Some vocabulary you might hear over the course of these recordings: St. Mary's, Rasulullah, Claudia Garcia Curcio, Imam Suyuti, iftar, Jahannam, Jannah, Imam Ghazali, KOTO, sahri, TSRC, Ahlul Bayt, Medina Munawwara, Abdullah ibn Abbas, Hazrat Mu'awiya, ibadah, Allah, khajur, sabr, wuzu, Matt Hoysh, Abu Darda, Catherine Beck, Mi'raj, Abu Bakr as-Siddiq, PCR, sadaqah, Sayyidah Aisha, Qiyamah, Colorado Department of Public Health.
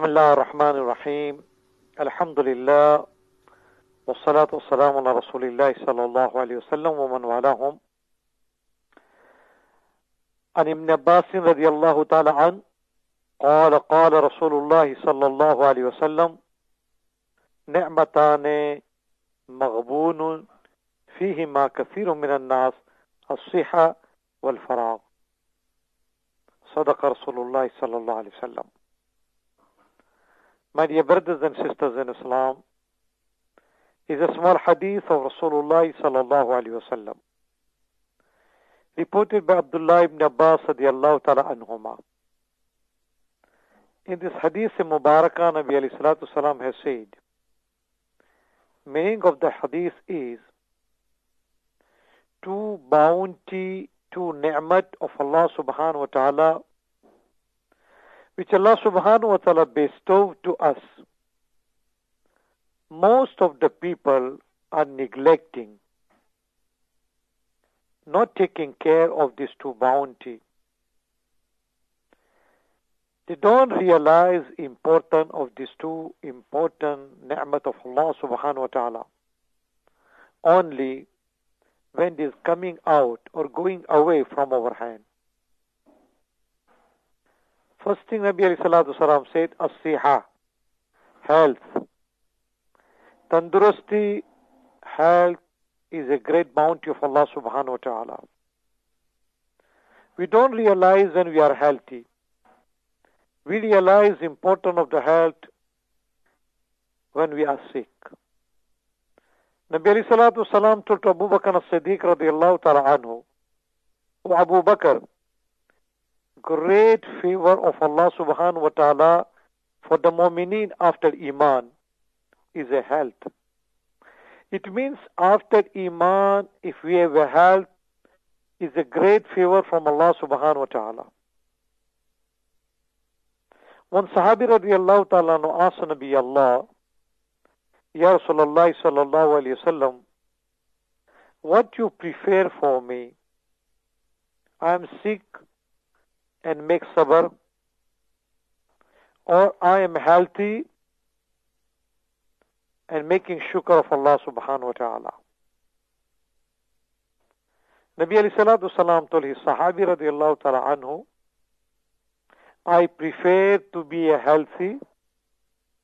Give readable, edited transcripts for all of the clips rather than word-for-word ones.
Bismillah ar-Rahman ar-Rahim. Alhamdulillah. Wassalatu wassalamu ala Rasulillah sallallahu alayhi wa sallam wa man walahum. An Ibn Abbas radiyallahu ta'ala an, qala qala Rasulullah sallallahu alayhi wa sallam, ni'matane maghbunun fihima kathirun min al-nas, as-siha wal-faragh. Sadaqa Rasulullah sallallahu alayhi wa sallam. My dear brothers and sisters in Islam, is a small hadith of Rasulullah sallallahu alayhi wa sallam, reported by Abdullah ibn Abbas radiyallahu ta'ala anhuma. In this hadith Mubarakah, Nabi alayhi salatu salam has said, meaning of the hadith is, to bounty, to ni'mat of Allah subhanahu wa ta'ala, which Allah subhanahu wa ta'ala bestowed to us, most of the people are neglecting, not taking care of this two bounty. They don't realize importance of these two important ni'mat of Allah subhanahu wa ta'ala. Only when it is coming out or going away from our hand. First thing Nabi alayhi salatu salam said, as-siha, health. Tandurusti, health is a great bounty of Allah subhanahu wa ta'ala. We don't realize when we are healthy. We realize the importance of the health when we are sick. Nabi alayhi salatu salam told to Abu Bakr as-Siddiq radiyallahu ta'ala anhu, O Abu Bakr, great favor of Allah subhanahu wa ta'ala for the mu'mineen after iman is a health. It means after iman, if we have a health, is a great favor from Allah subhanahu wa ta'ala. One sahabi radiyallahu ta'ala asked Nabi Allah, Ya Rasulullah sallallahu alayhi wa sallam, what you prefer for me? I am sick and make sabr, or I am healthy and making shukr of Allah subhanahu wa ta'ala. Nabi alayhi salatu salam told his sahabi radiyallahu ta'ala anhu, I prefer to be a healthy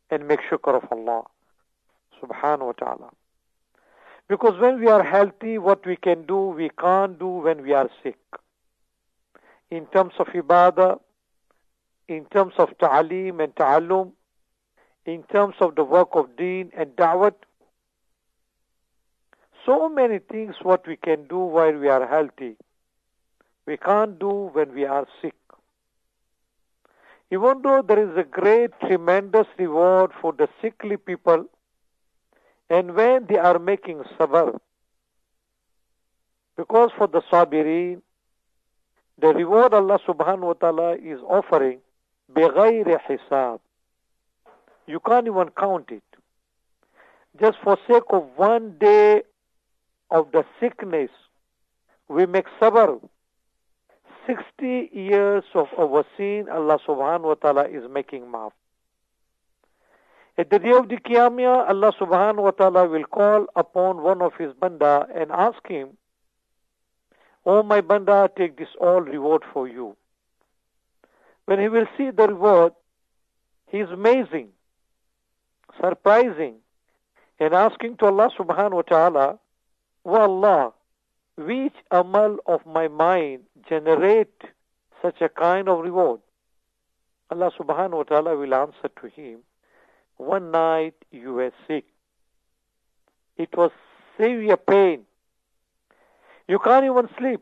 and make shukr of Allah subhanahu wa ta'ala. Because when we are healthy, what we can do, we can't do when we are sick. In terms of ibadah, in terms of ta'aleem and ta'allum, in terms of the work of deen and da'wat, so many things what we can do while we are healthy, we can't do when we are sick. Even though there is a great, tremendous reward for the sickly people, and when they are making sabr, because for the sabireen, the reward Allah subhanahu wa ta'ala is offering, بِغَيْرِ حِسَابٍ. You can't even count it. Just for sake of one day of the sickness, we make sabr. 60 years of our sin, Allah subhanahu wa ta'ala is making maaf. At the day of the Qiyamah, Allah subhanahu wa ta'ala will call upon one of his banda and ask him, O my banda, take this all reward for you. When he will see the reward, he is amazing, surprising, and asking to Allah subhanahu wa ta'ala, O Allah, which amal of my mind generate such a kind of reward? Allah subhanahu wa ta'ala will answer to him, one night you were sick. It was severe pain. You can't even sleep.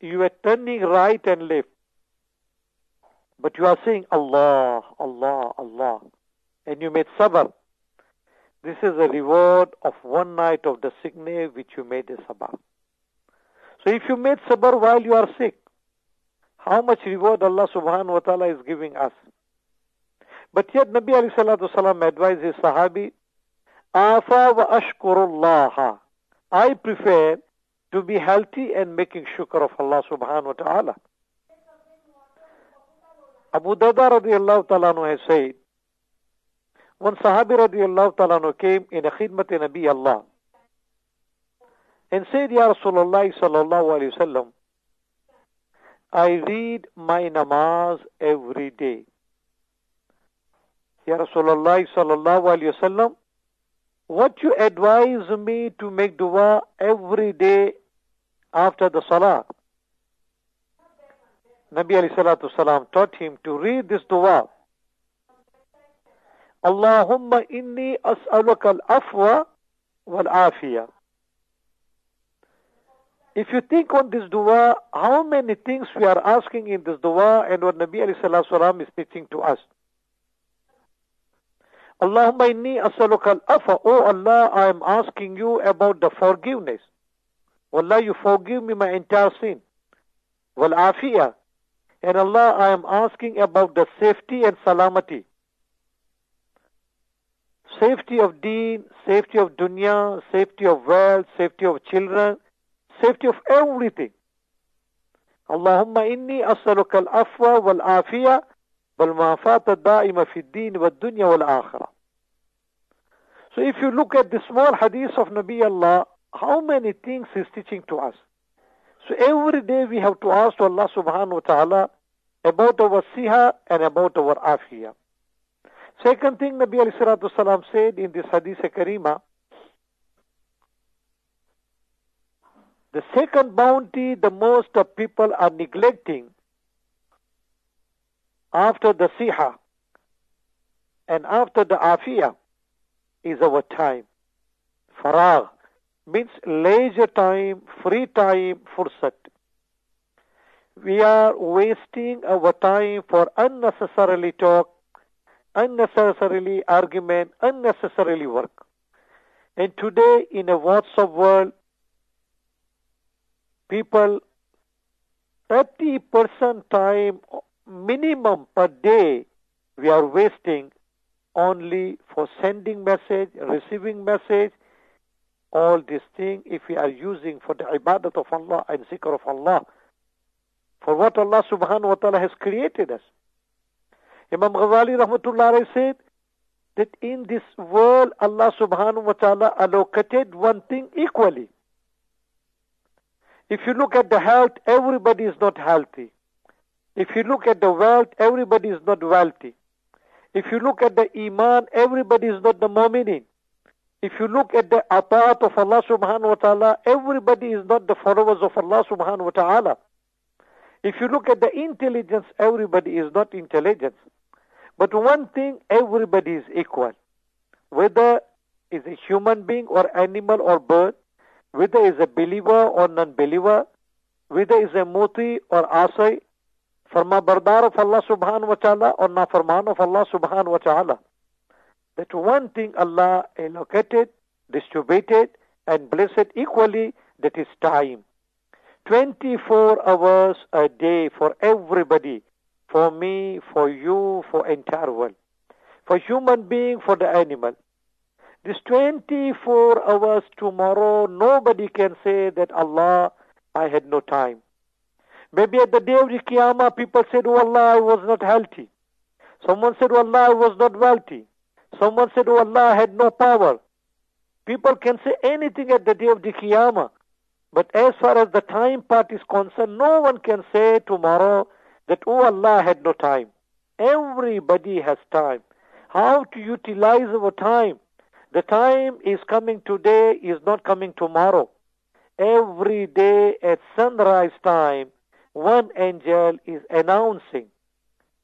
You are turning right and left. But you are saying, Allah, Allah, Allah. And you made sabr. This is a reward of one night of the sickness which you made a sabr. So if you made sabr while you are sick, how much reward Allah subhanahu wa ta'ala is giving us. But yet Nabi alayhi salatu salam advised his sahabi, Afa wa ashkurullaha. I prefer to be healthy and making shukr of Allah subhanahu wa ta'ala. Abu Darda radiyallahu ta'ala has said, One Sahabi radiallahu ta'ala came in a khidmat in Nabi Allah and said, Ya Rasulullah sallallahu alayhi wa sallam, I read my namaz every day. Ya Rasulullah sallallahu alayhi wa sallam, what you advise me to make dua every day after the salah? Nabi alayhi salatu salam taught him to read this dua. Allahumma inni as'aluka al-afwa wal-afiyah. If you think on this dua, how many things we are asking in this dua and what Nabi alayhi salatu salam is teaching to us. Allahumma inni as'aluka al-afwa. Oh Allah, I am asking you about the forgiveness. Wallah, you forgive me my entire sin. Wal-afiyah. And Allah, I am asking about the safety and salamati. Safety of deen, safety of dunya, safety of wealth, safety of children, safety of everything. Allahumma inni as'aluka al-afwa wal-afiyah wal-ma'afata da'ima fi deen wa dunya wal-akhirah. So if you look at the small hadith of Nabi Allah, how many things he's teaching to us. So every day we have to ask to Allah subhanahu wa ta'ala about our siha and about our afiyah. Second thing Nabi alayhi salatu salam said in this hadith karima, the second bounty the most of people are neglecting after the siha and after the afiyah is our time. Faragh means leisure time, free time, fursat. We are wasting our time for unnecessarily talk, unnecessarily argument, unnecessarily work. And today in a WhatsApp world, people 30% time minimum per day we are wasting only for sending message, receiving message, all these things if we are using for the ibadat of Allah and zikr of Allah, for what Allah subhanahu wa ta'ala has created us. Imam Ghazali rahmatullahi said that in this world Allah subhanahu wa ta'ala allocated one thing equally. If you look at the health, everybody is not healthy. If you look at the wealth, everybody is not wealthy. If you look at the iman, everybody is not the mu'minin. If you look at the ataat of Allah subhanahu wa ta'ala, everybody is not the followers of Allah subhanahu wa ta'ala. If you look at the intelligence, everybody is not intelligent. But one thing, everybody is equal. Whether is a human being or animal or bird, whether is a believer or non-believer, whether is a muti or asai, farma bardar of Allah subhanahu wa ta'ala or nafarman of Allah subhanahu wa ta'ala. That one thing Allah allocated, distributed and blessed equally, that is time. 24 hours a day for everybody, for me, for you, for entire world, for human being, for the animal. This 24 hours tomorrow, nobody can say that Allah, I had no time. Maybe at the day of the Qiyamah, people said, oh Allah, I was not healthy. Someone said, oh Allah, I was not wealthy. Someone said, oh Allah, I had no power. People can say anything at the day of the Qiyamah. But as far as the time part is concerned, no one can say tomorrow that, oh Allah, I had no time. Everybody has time. How to utilize our time? The time is coming today, is not coming tomorrow. Every day at sunrise time, one angel is announcing,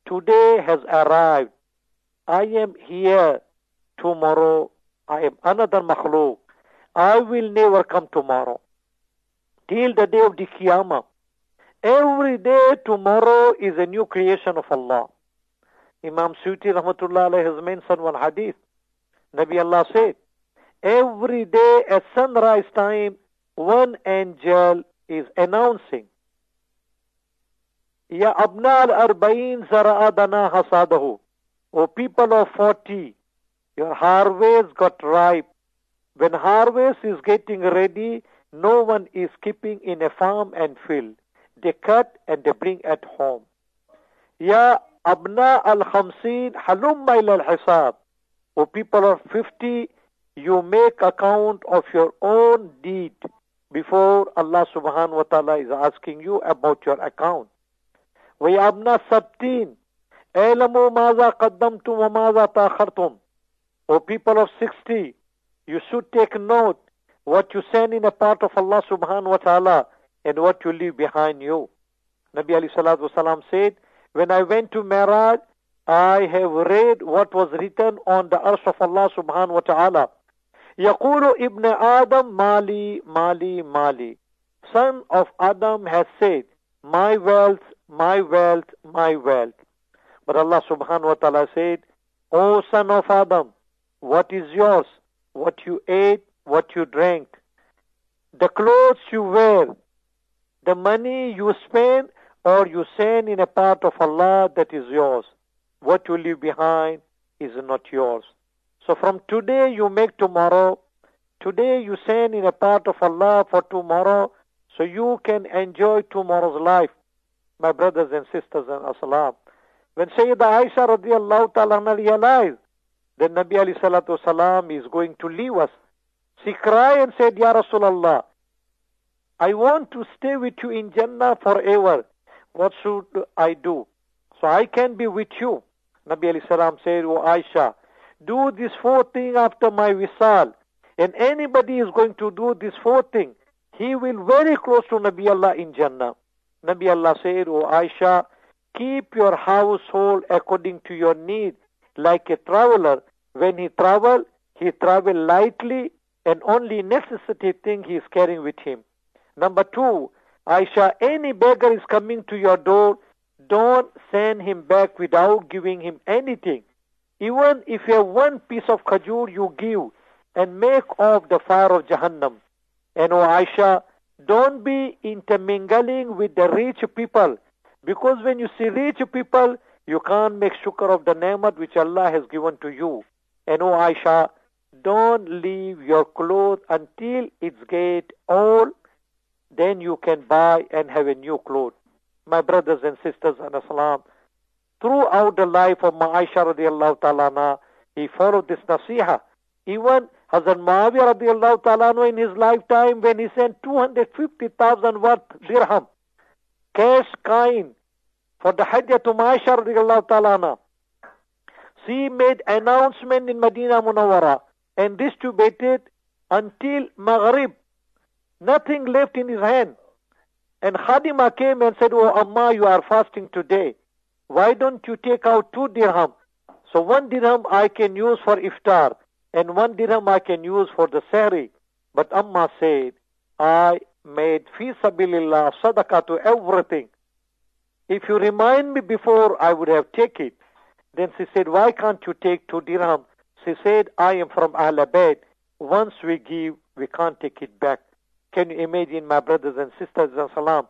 today has arrived. I am here. Tomorrow, I am another makhluk. I will never come tomorrow. Till the day of the Qiyamah. Every day tomorrow is a new creation of Allah. Imam Suyuti rahmatullah alayhi has mentioned one hadith. Nabi Allah said, every day at sunrise time, one angel is announcing, Ya abna al-arba'in zara'adana hasadahu. O people of 40, your harvest got ripe. When harvest is getting ready, no one is keeping in a farm and field. They cut and they bring at home. Ya abna al-khamseen halumma ila al-hisab. O people of 50, you make account of your own deed before Allah subhanahu wa ta'ala is asking you about your account. وَيَعْبْنَا سَبْتِينَ أَيْلَمُوا مَاذَا قَدَّمْتُمْ وَمَاذَا تَأْخَرْتُمْ. O people of 60, you should take note what you send in a part of Allah subhanahu wa ta'ala and what you leave behind you. Nabi alayhi salatu wasalam said, when I went to Mi'raj, I have read what was written on the arsh of Allah subhanahu wa ta'ala. Yaqulu ibn Adam mali, mali, mali. Son of Adam has said, my wealth, my wealth, my wealth. But Allah subhanahu wa ta'ala said, O son of Adam, what is yours? What you ate, what you drank, the clothes you wear, the money you spend or you send in a part of Allah, that is yours. What you leave behind is not yours. So from today you make tomorrow. Today you send in a part of Allah for tomorrow, so you can enjoy tomorrow's life. My brothers and sisters in Islam, when Sayyidah Aisha radiallahu ta'ala realized that Nabi alayhi salatu wasalam is going to leave us, she cried and said, Ya Rasulallah, I want to stay with you in Jannah forever. What should I do so I can be with you? Nabi alayhi salam said, O Aisha, do this fourth thing after my wisal. And anybody is going to do this fourth thing, he will very close to Nabi Allah in Jannah. Nabi Allah said, O Aisha, keep your household according to your need. Like a traveler, when he travels lightly and only necessity thing he is carrying with him. Number two, Aisha, any beggar is coming to your door, don't send him back without giving him anything. Even if you have one piece of khajur, you give and make off the fire of Jahannam. And O Aisha, don't be intermingling with the rich people, because when you see rich people, you can't make shukr of the ni'mat which Allah has given to you. And O Aisha, don't leave your clothes until it's get old. Then you can buy and have a new cloth. My brothers and sisters in Islam, throughout the life of Aisha radiallahu ta'ala, he followed this nasiha. Even Hazrat Mu'awiya radiallahu ta'ala in his lifetime, when he sent 250,000 worth dirham, cash coin, for the hajjah to Aisha radiallahu ta'ala, she made announcement in Medina Munawwara and distributed until Maghrib. Nothing left in his hand. And Khadima came and said, Oh Amma, you are fasting today. Why don't you take out 2 dirham? So 1 dirham I can use for iftar and 1 dirham I can use for the sahri. But Amma said, I made fi sabilillah sadaqah to everything. If you remind me before, I would have taken it. Then she said, why can't you take 2 dirham? She said, I am from Ahlul Bayt. Once we give, we can't take it back. Can you imagine, my brothers and sisters in Islam,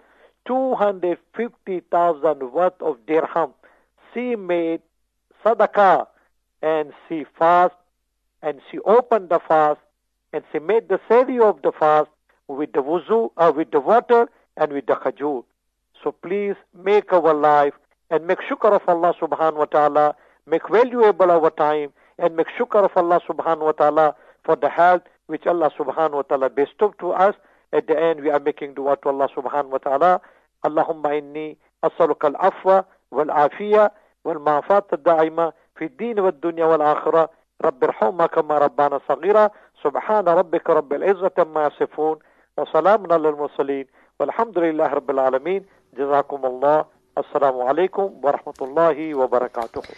250,000 worth of dirham. She made sadaqah and she fasted and she opened the fast and she made the sari of the fast with the wuzu, with the water and with the khajur. So please make our life and make shukr of Allah subhanahu wa ta'ala, make valuable our time and make shukr of Allah subhanahu wa ta'ala for the health which Allah subhanahu wa ta'ala bestowed to us. At the end, we are making dua to Allah subhanahu wa ta'ala. Allahumma inni asaluka al-afwa wal-afiyya wal-ma'afat al-da'ima fi al-deen wal-dunya wal-akhirah. Rabbi irhamna kama rabbana saghira. Subhana rabbika rabbil izzati amma yasifoon. Wa salamun ala al-mursaleen. Walhamdulillahi rabbil alameen. Jazakum Allah. Assalamu alaikum wa rahmatullahi wa barakatuh.